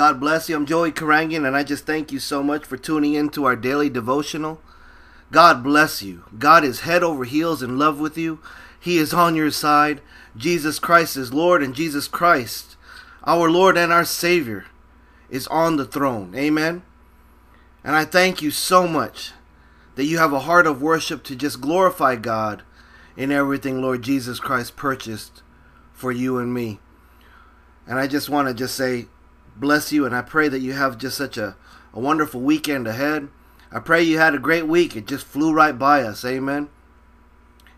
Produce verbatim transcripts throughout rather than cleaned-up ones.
God bless you. I'm Joey Karangian, and I just thank you so much for tuning in to our daily devotional. God bless you. God is head over heels in love with you. He is on your side. Jesus Christ is Lord, and Jesus Christ, our Lord and our Savior, is on the throne. Amen. And I thank you so much that you have a heart of worship to just glorify God in everything Lord Jesus Christ purchased for you and me. And I just want to just say bless you, and I pray that you have just such a, a wonderful weekend ahead. I pray you had a great week. It just flew right by us. Amen.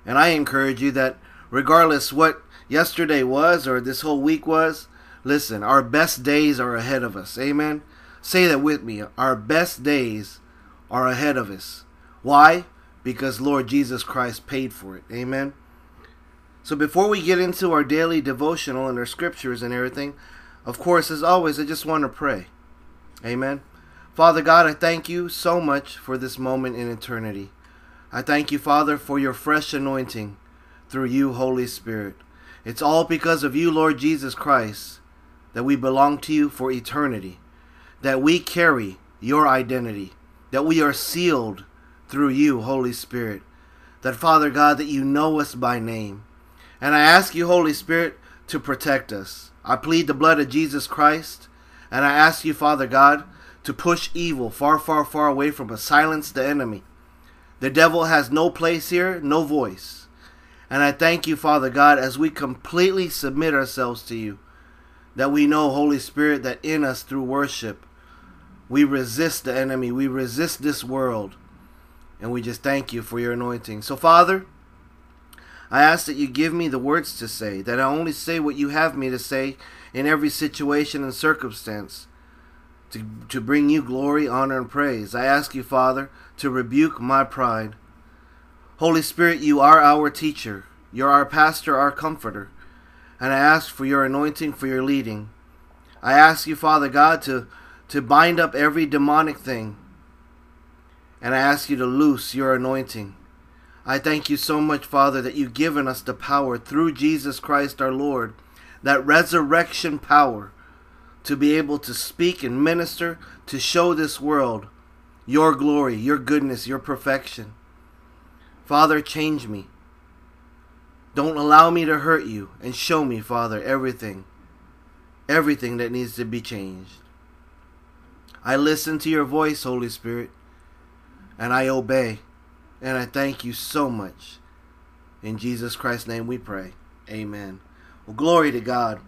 And I encourage you that regardless what yesterday was or this whole week was, listen, our best days are ahead of us. Amen. Say that with me. Our best days are ahead of us. Why? Because Lord Jesus Christ paid for it. Amen. So before we get into our daily devotional and our scriptures and everything, of course, as always, I just want to pray. Amen. Father God, I thank you so much for this moment in eternity. I thank you, Father, for your fresh anointing through you, Holy Spirit. It's all because of you, Lord Jesus Christ, that we belong to you for eternity, that we carry your identity, that we are sealed through you, Holy Spirit, that, Father God, that you know us by name. And I ask you, Holy Spirit, to protect us. I plead the blood of Jesus Christ, and I ask you, Father God, to push evil far, far, far away from us, silence the enemy. The devil has no place here, no voice. And I thank you, Father God, as we completely submit ourselves to you, that we know, Holy Spirit, that in us through worship, we resist the enemy, we resist this world, and we just thank you for your anointing. So, Father, I ask that you give me the words to say, that I only say what you have me to say in every situation and circumstance to, to bring you glory, honor, and praise. I ask you, Father, to rebuke my pride. Holy Spirit, you are our teacher. You're our pastor, our comforter. And I ask for your anointing, for your leading. I ask you, Father God, to, to bind up every demonic thing. And I ask you to loose your anointing. I thank you so much, Father, that you've given us the power through Jesus Christ our Lord, that resurrection power to be able to speak and minister, to show this world your glory, your goodness, your perfection. Father, change me. Don't allow me to hurt you, and show me, Father, everything, everything that needs to be changed. I listen to your voice, Holy Spirit. And I obey, and I thank you so much. In Jesus Christ's name we pray. Amen. Well, glory to God.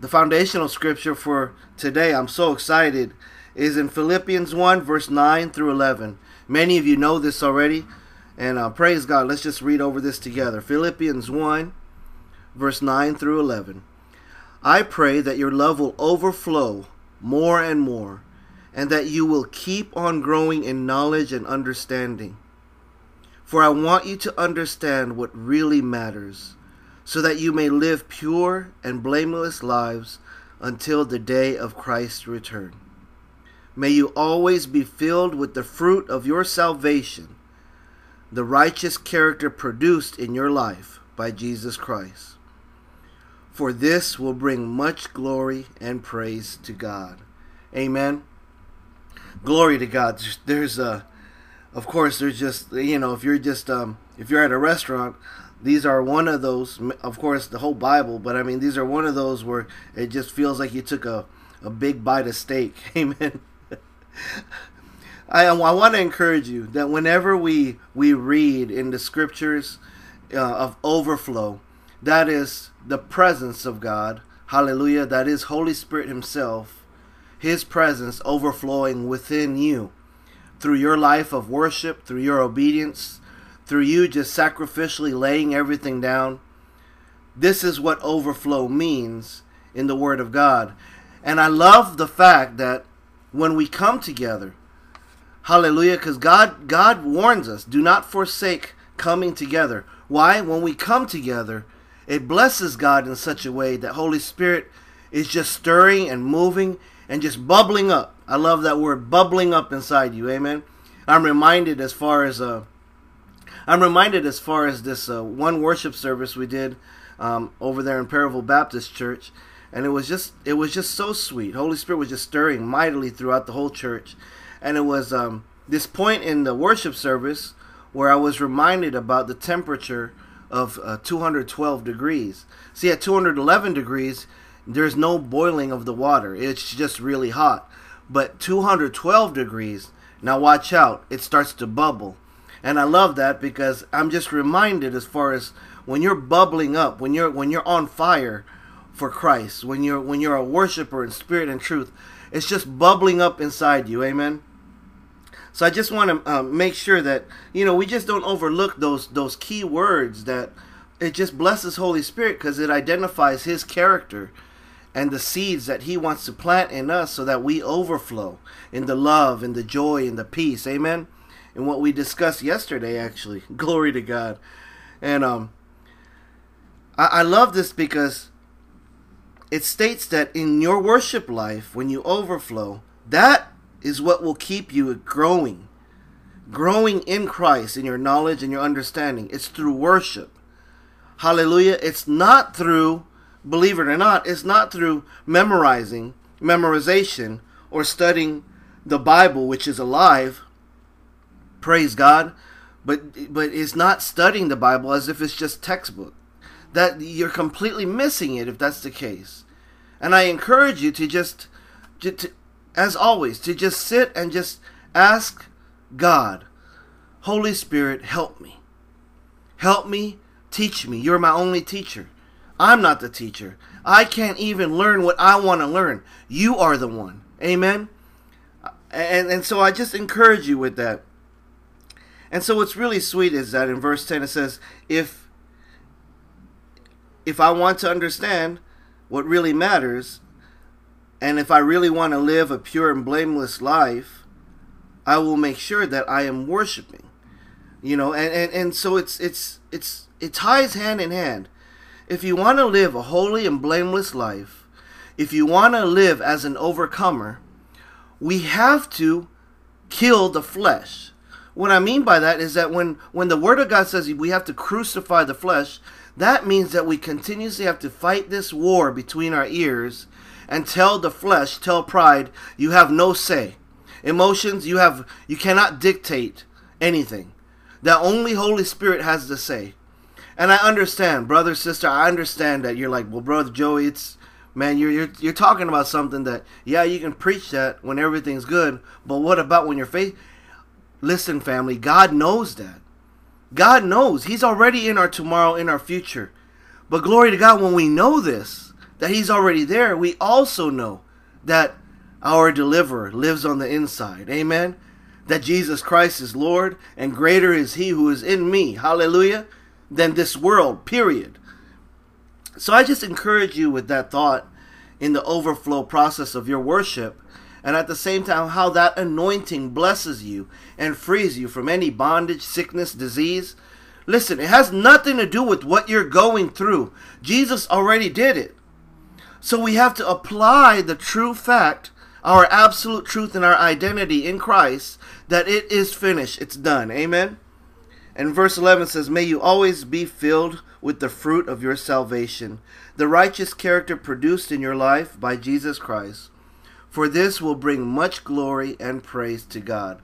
The foundational scripture for today, I'm so excited, is in Philippians one, verse nine through eleven. Many of you know this already, and uh, praise God. Let's just read over this together. Philippians one, verse nine through eleven. I pray that your love will overflow more and more, and that you will keep on growing in knowledge and understanding. For I want you to understand what really matters, so that you may live pure and blameless lives until the day of Christ's return. May you always be filled with the fruit of your salvation, the righteous character produced in your life by Jesus Christ. For this will bring much glory and praise to God. Amen. Glory to God. There's a, of course, there's just, you know, if you're just, um, if you're at a restaurant, these are one of those, of course, the whole Bible, but I mean, these are one of those where it just feels like you took a, a big bite of steak. Amen. I, I want to encourage you that whenever we, we read in the scriptures uh, of overflow, that is the presence of God. Hallelujah. That is Holy Spirit himself. His presence overflowing within you through your life of worship, through your obedience, through you just sacrificially laying everything down. This is what overflow means in the Word of God. And I love the fact that when we come together, hallelujah, because God, God warns us, do not forsake coming together. Why? When we come together, it blesses God in such a way that Holy Spirit is just stirring and moving and just bubbling up. I love that word, bubbling up inside you. Amen. I'm reminded as far as uh, I'm reminded as far as this uh, one worship service we did um, over there in Parable Baptist Church, And it was just it was just so sweet. Holy Spirit was just stirring mightily throughout the whole church. And it was um, this point in the worship service where I was reminded about the temperature of uh, two hundred twelve degrees. See, at two hundred eleven degrees, there's no boiling of the water. It's just really hot. But two hundred twelve degrees, now watch out, it starts to bubble. And I love that because I'm just reminded as far as when you're bubbling up, when you're when you're on fire for Christ, when you're when you're a worshiper in spirit and truth, it's just bubbling up inside you. Amen. So I just want to uh, make sure that, you know, we just don't overlook those those key words that it just blesses Holy Spirit, because it identifies His character and the seeds that He wants to plant in us so that we overflow in the love and the joy and the peace. Amen. And what we discussed yesterday, actually. Glory to God. And um, I, I love this because it states that in your worship life, when you overflow, that is what will keep you growing. Growing in Christ, in your knowledge and your understanding. It's through worship. Hallelujah. It's not through, believe it or not, it's not through memorizing, memorization, or studying the Bible, which is alive. Praise God, but but it's not studying the Bible as if it's just textbook. That you're completely missing it if that's the case. And I encourage you to just, to, to, as always, to just sit and just ask God, Holy Spirit, help me. Help me, teach me. You're my only teacher. I'm not the teacher. I can't even learn what I want to learn. You are the one. Amen? And, and so I just encourage you with that. And so what's really sweet is that in verse ten it says, if if I want to understand what really matters, and if I really want to live a pure and blameless life, I will make sure that I am worshiping. You know, and, and, and so it's it's it's it ties hand in hand. If you want to live a holy and blameless life, if you want to live as an overcomer, we have to kill the flesh. What I mean by that is that when, when the Word of God says we have to crucify the flesh, that means that we continuously have to fight this war between our ears and tell the flesh, tell pride, you have no say. Emotions, you have you cannot dictate anything. That only Holy Spirit has the say. And I understand, brother, sister, I understand that you're like, well, brother Joey, it's man, you're, you're you're talking about something that, yeah, you can preach that when everything's good, but what about when your faith? Listen, family, God knows that. God knows. He's already in our tomorrow, in our future. But glory to God, when we know this, that He's already there, we also know that our deliverer lives on the inside. Amen? That Jesus Christ is Lord, and greater is He who is in me, hallelujah, than this world, period. So I just encourage you with that thought in the overflow process of your worship, and at the same time, how that anointing blesses you and frees you from any bondage, sickness, disease. Listen, it has nothing to do with what you're going through. Jesus already did it. So we have to apply the true fact, our absolute truth and our identity in Christ, that it is finished. It's done. Amen? And verse eleven says, may you always be filled with the fruit of your salvation, the righteous character produced in your life by Jesus Christ. For this will bring much glory and praise to God.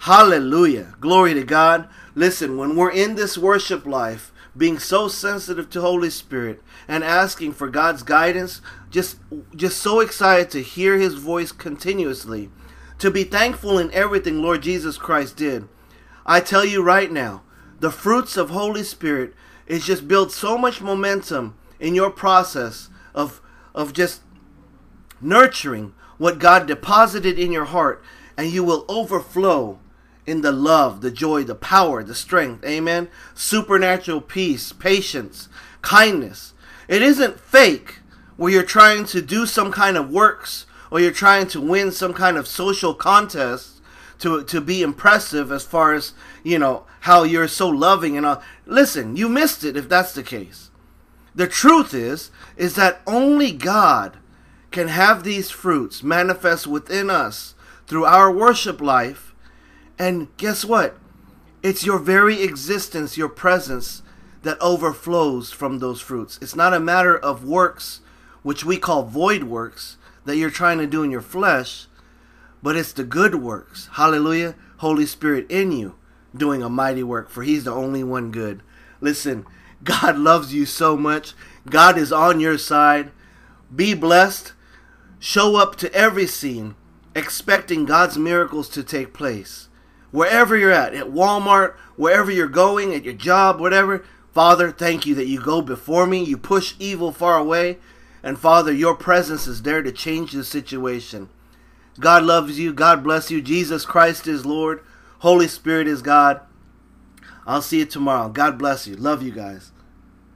Hallelujah. Glory to God. Listen, when we're in this worship life, being so sensitive to Holy Spirit and asking for God's guidance, just, just so excited to hear His voice continuously, to be thankful in everything Lord Jesus Christ did. I tell you right now, the fruits of Holy Spirit is just build so much momentum in your process of, of just nurturing what God deposited in your heart, and you will overflow in the love, the joy, the power, the strength, amen? Supernatural peace, patience, kindness. It isn't fake where you're trying to do some kind of works or you're trying to win some kind of social contest to, to be impressive as far as, you know, how you're so loving and all. Listen, you missed it if that's the case. The truth is, is that only God can have these fruits manifest within us through our worship life. And guess what? It's your very existence, your presence, that overflows from those fruits. It's not a matter of works which we call void works, that you're trying to do in your flesh, but it's the good works. Hallelujah. Holy Spirit in you, doing a mighty work, for he's the only one good. Listen, God loves you so much. God is on your side. Be blessed. Show up to every scene, expecting God's miracles to take place. Wherever you're at, at Walmart, wherever you're going, at your job, whatever, Father, thank you that you go before me. You push evil far away. And Father, your presence is there to change the situation. God loves you. God bless you. Jesus Christ is Lord. Holy Spirit is God. I'll see you tomorrow. God bless you. Love you guys.